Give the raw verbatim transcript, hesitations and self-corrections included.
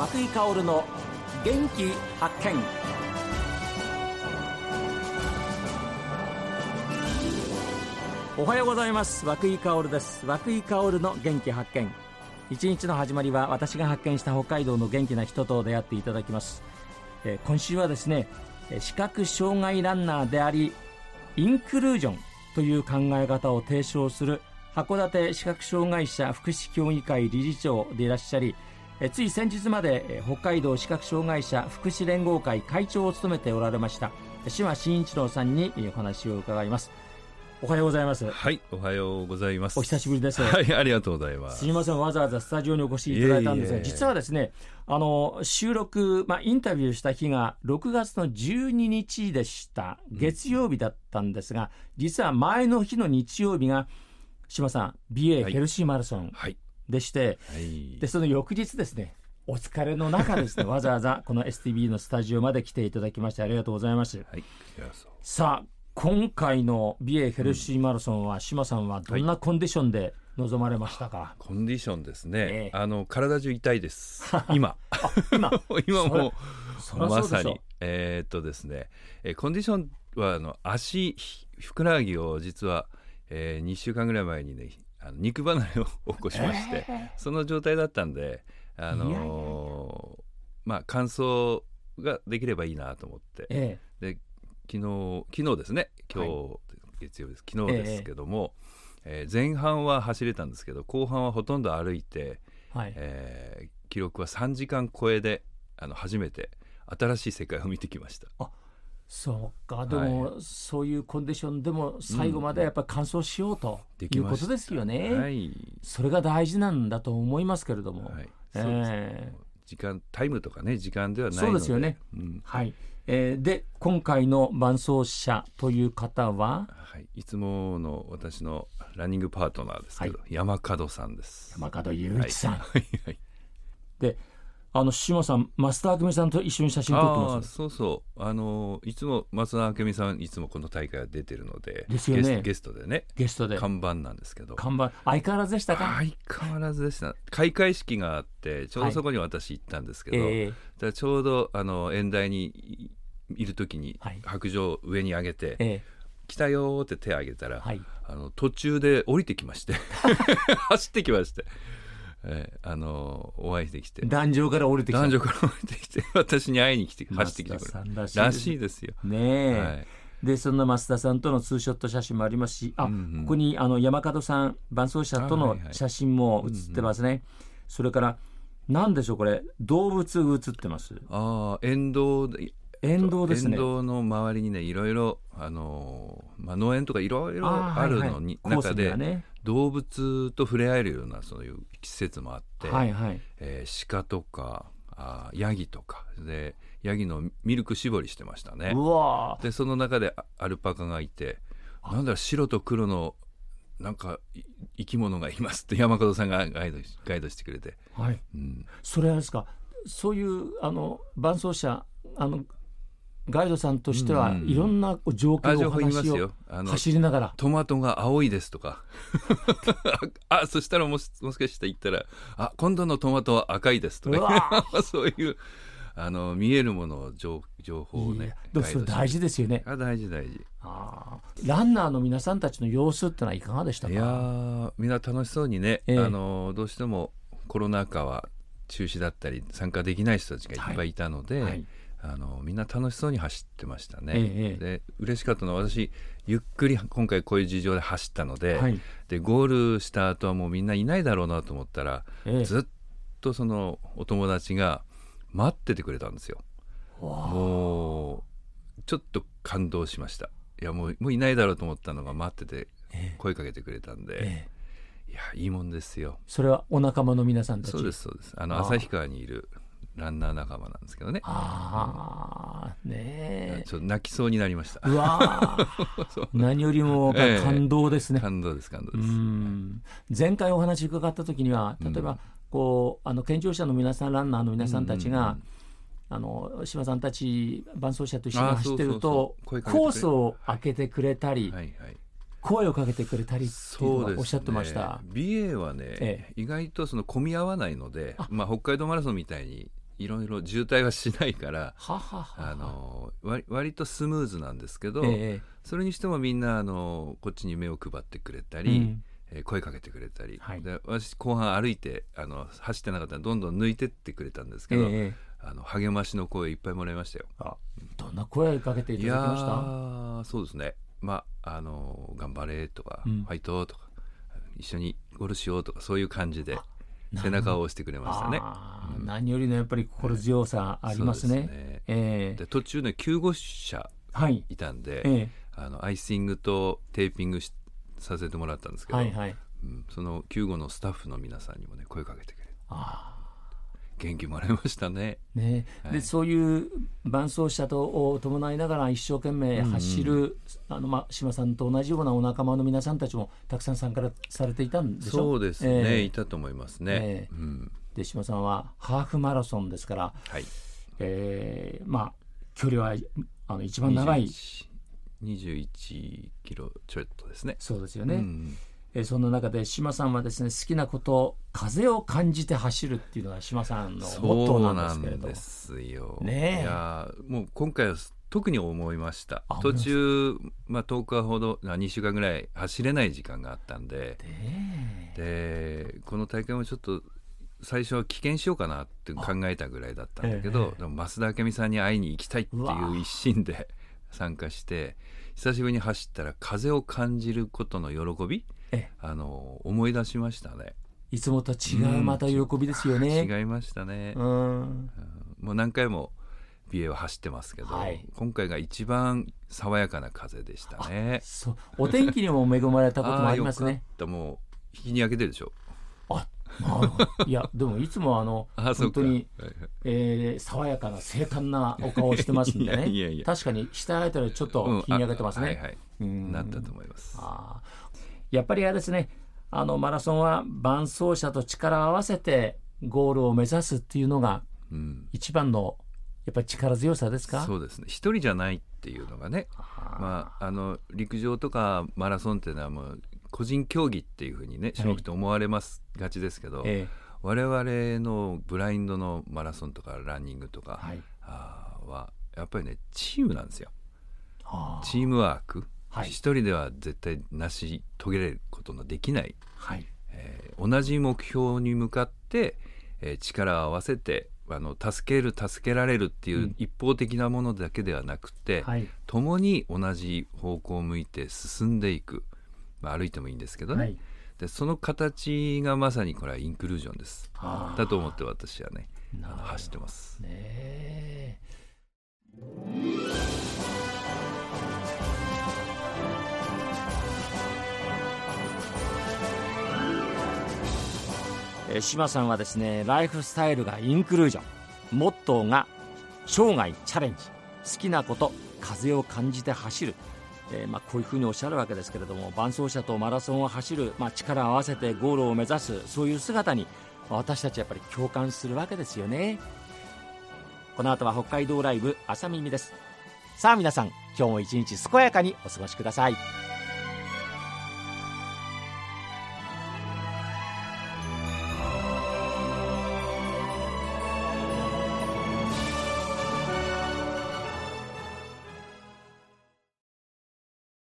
和久井薫の元気発見。おはようございます。和久井薫です。和久井薫の元気発見。一日の始まりは私が発見した北海道の元気な人と出会っていただきます。えー、今週はですね、視覚障害ランナーでありインクルージョンという考え方を提唱する函館視覚障害者福祉協議会理事長でいらっしゃり、えつい先日まで北海道視覚障害者福祉連合会会長を務めておられました島真一郎さんにお話を伺います。おはようございます。はい、おはようございます。お久しぶりです。はい、ありがとうございます。すみません、わざわざスタジオにお越しいただいたんですが、いえいえ、実はですね、あの収録、まあ、インタビューした日がろくがつのじゅうににちでした。月曜日だったんですが、うん、実は前の日の日曜日が島さん ビーエー ヘルシーマラソンでして、はいはい、でその翌日ですね、お疲れの中ですねわざわざこの エスティービー のスタジオまで来ていただきましてありがとうございます。はい、さあ今回の美瑛ヘルシーマラソンは、島さんはどんなコンディションで臨まれましたか？はい、コンディションですね、えー、あの体中痛いです今今今もうまさにえー、っとですね、えー、コンディションはあの足ふくらはぎを実は、えー、にしゅうかんぐらい前にね、あの肉離れを起こしまして、えー、その状態だったんで、あのー、いやいやいや、まあ完走ができればいいなと思って、えー、で昨日、昨日ですね、今日、はい、月曜日です、昨日ですけども、えーえー、前半は走れたんですけど後半はほとんど歩いて、はい、えー、記録はさんじかん超えで、あの初めて新しい世界を見てきました。あ、そうか。でも、はい、そういうコンディションでも最後までやっぱり完走しようということですよね。はい、それが大事なんだと思いますけれども、はい、えー、そうですね、時間タイムとかね、時間ではないので、そうですよね、うん、はい、えー、で今回の伴走者という方は、はい、いつもの私のランニングパートナーですけど、はい、山門さんです。山門雄一さん、はいはい、で、あの島さん、増田明美さんと一緒に写真撮ってます。あ、そうそう、あのいつも増田明美さんいつもこの大会は出てるの で, ですよ、ね、ゲ, スゲストでね、ゲストで看板なんですけど、看板相変わらずでしたか？相変わらずでした。開会式があってちょうどそこに私行ったんですけど、はい、えー、ちょうどあの演台にいる時に白杖を上に上げて、はい、えー、来たよって手を挙げたら、はい、あの途中で降りてきまして走ってきましてえー、あのー、お会いしてきて、壇上から降りてきて、壇上から降りてきて私に会いに来て走ってきてくれらしいですよね。え、はい、でそんな増田さんとのツーショット写真もありますし、あ、うんうん、ここにあの山門さん伴走者との写真も写ってますね。はいはい、うんうん、それから何でしょう、これ動物写ってます。あ、沿道で、沿道ですね。沿道の周りにね、いろいろ、あのーまあ、農園とかいろいろあるのに、はいはい、中で、ね、動物と触れ合えるようなそういう施設もあって、はいはい、えー、鹿とか、あ、ヤギとかで、ヤギのミルク絞りしてましたね。うわ、でその中でアルパカがいて、なんだろう、白と黒のなんか生き物がいますって山門さんがガイド、ガイドしてくれて、はい、うん、それはですか、そういうあの伴走者、あのガイドさんとしてはいろんな情景を話を走りながら、トマトが青いですとかあ、そしたらもし、もしかして言ったら、あ、今度のトマトは赤いですとかそういうあの見えるものを 情, 情報をね、でもそれ大事ですよね。あ、大事大事。あ、ランナーの皆さんたちの様子ってのはいかがでしたか？いや、みんな楽しそうにね、えー、あのどうしてもコロナ禍は中止だったり参加できない人たちがいっぱいいたので、はいはい、あのみんな楽しそうに走ってましたね。ええ、で嬉しかったのは、私ゆっくり今回こういう事情で走ったの で,、はい、でゴールした後はもうみんないないだろうなと思ったら、ええ、ずっとそのお友達が待っててくれたんですよ。もうちょっと感動しました。いや、もう、もういないだろうと思ったのが待ってて声かけてくれたんで、ええええ、いや、いいもんですよ。それはお仲間の皆さんたち？そうです、そうです。あの旭川にいるランナー仲間なんですけどね。あ、ね、ちょっと泣きそうになりました。うわ何よりも感動ですね。ええ、感動です、感動です。うん、前回お話伺った時には、例えばこうあの健常者の皆さん、ランナーの皆さんたちが、あの島さんたち伴走者と一緒に走ってると、そうそうそう、コースを開けてくれたり、はいはいはい、声をかけてくれたりっていうのをおっしゃってました。そうですね、美瑛はね、ええ、意外とその混み合わないので、まあ、北海道マラソンみたいにいろいろ渋滞はしないからはははあの 割, 割とスムーズなんですけど、えー、それにしてもみんなあのこっちに目を配ってくれたり、うんえー、声かけてくれたり、はい、で私後半歩いてあの走ってなかったらどんどん抜いてってくれたんですけど、えー、あの励ましの声いっぱいもらいましたよ。あ、どんな声かけていただきました？いやそうですね、まあ、あの頑張れとか、うん、ファイトとか一緒にゴールしようとかそういう感じで背中を押してくれましたね。あ、うん、何よりのやっぱり心強さありますね。はい、そうですね、えー、で途中の救護車いたんで、はいえー、あのアイシングとテーピングしさせてもらったんですけど、はいはいうん、その救護のスタッフの皆さんにもね声かけてくれて元気もらいましたね。ね、はい、でそういう伴走者とを伴いながら一生懸命走る、うんうん、あのまあ島さんと同じようなお仲間の皆さんたちもたくさん参加されていたんでしょ？そうですね、えー、いたと思いますね、えーうん、で島さんはハーフマラソンですから、はいえー、まあ距離はあの一番長いにじゅういちキロちょっとですね。そうですよね、うんえー、その中で島さんはですね好きなこと風を感じて走るっていうのが島さんのモットーなんですけれど。そうなんですよ、ね、いやもう今回は特に思いました。途中、まあ、とおかほどにしゅうかんぐらい走れない時間があったん で, で, でこの大会もちょっと最初は棄権しようかなって考えたぐらいだったんだけど、でも増田明美さんに会いに行きたいっていう一心で参加して久しぶりに走ったら風を感じることの喜び、えあの思い出しましたね。いつもと違うまた喜びですよね、うん、違いましたね、うんうん、もう何回も ビーエー は走ってますけど、はい、今回が一番爽やかな風でしたね。そうお天気にも恵まれたこともありますね。あ、よかった。もう日に焼けてるでしょ。あいやでもいつもあのあ本当に、えー、爽やかな清淡なお顔をしてますんでねいやいやいや確かに下あいたらちょっと日に焼けてますね、うんはいはい、うんなったと思います。あやっぱりあれですね、あのマラソンは伴走者と力を合わせてゴールを目指すっていうのが一番のやっぱり力強さですか？うん、そうですね、一人じゃないっていうのがね、まあ、あの陸上とかマラソンっていうのはもう個人競技っていうふうにね種目と思われます、はい、がちですけど、ええ、我々のブラインドのマラソンとかランニングとか、はい、あはやっぱりねチームなんですよ。あチームワーク、はい、一人では絶対成し遂げることのできない、はいえー、同じ目標に向かって、えー、力を合わせてあの助ける助けられるっていう一方的なものだけではなくて、うんはい、共に同じ方向を向いて進んでいく、まあ、歩いてもいいんですけどね、はい、でその形がまさにこれはインクルージョンですだと思って私はねあの走ってます、ね、え島さんはですねライフスタイルがインクルージョン、モットーが生涯チャレンジ、好きなこと風を感じて走る、えーまあ、こういうふうにおっしゃるわけですけれども、伴走者とマラソンを走る、まあ、力を合わせてゴールを目指すそういう姿に私たちやっぱり共感するわけですよね。この後は北海道ライブ朝耳です。さあ皆さん今日も一日健やかにお過ごしください。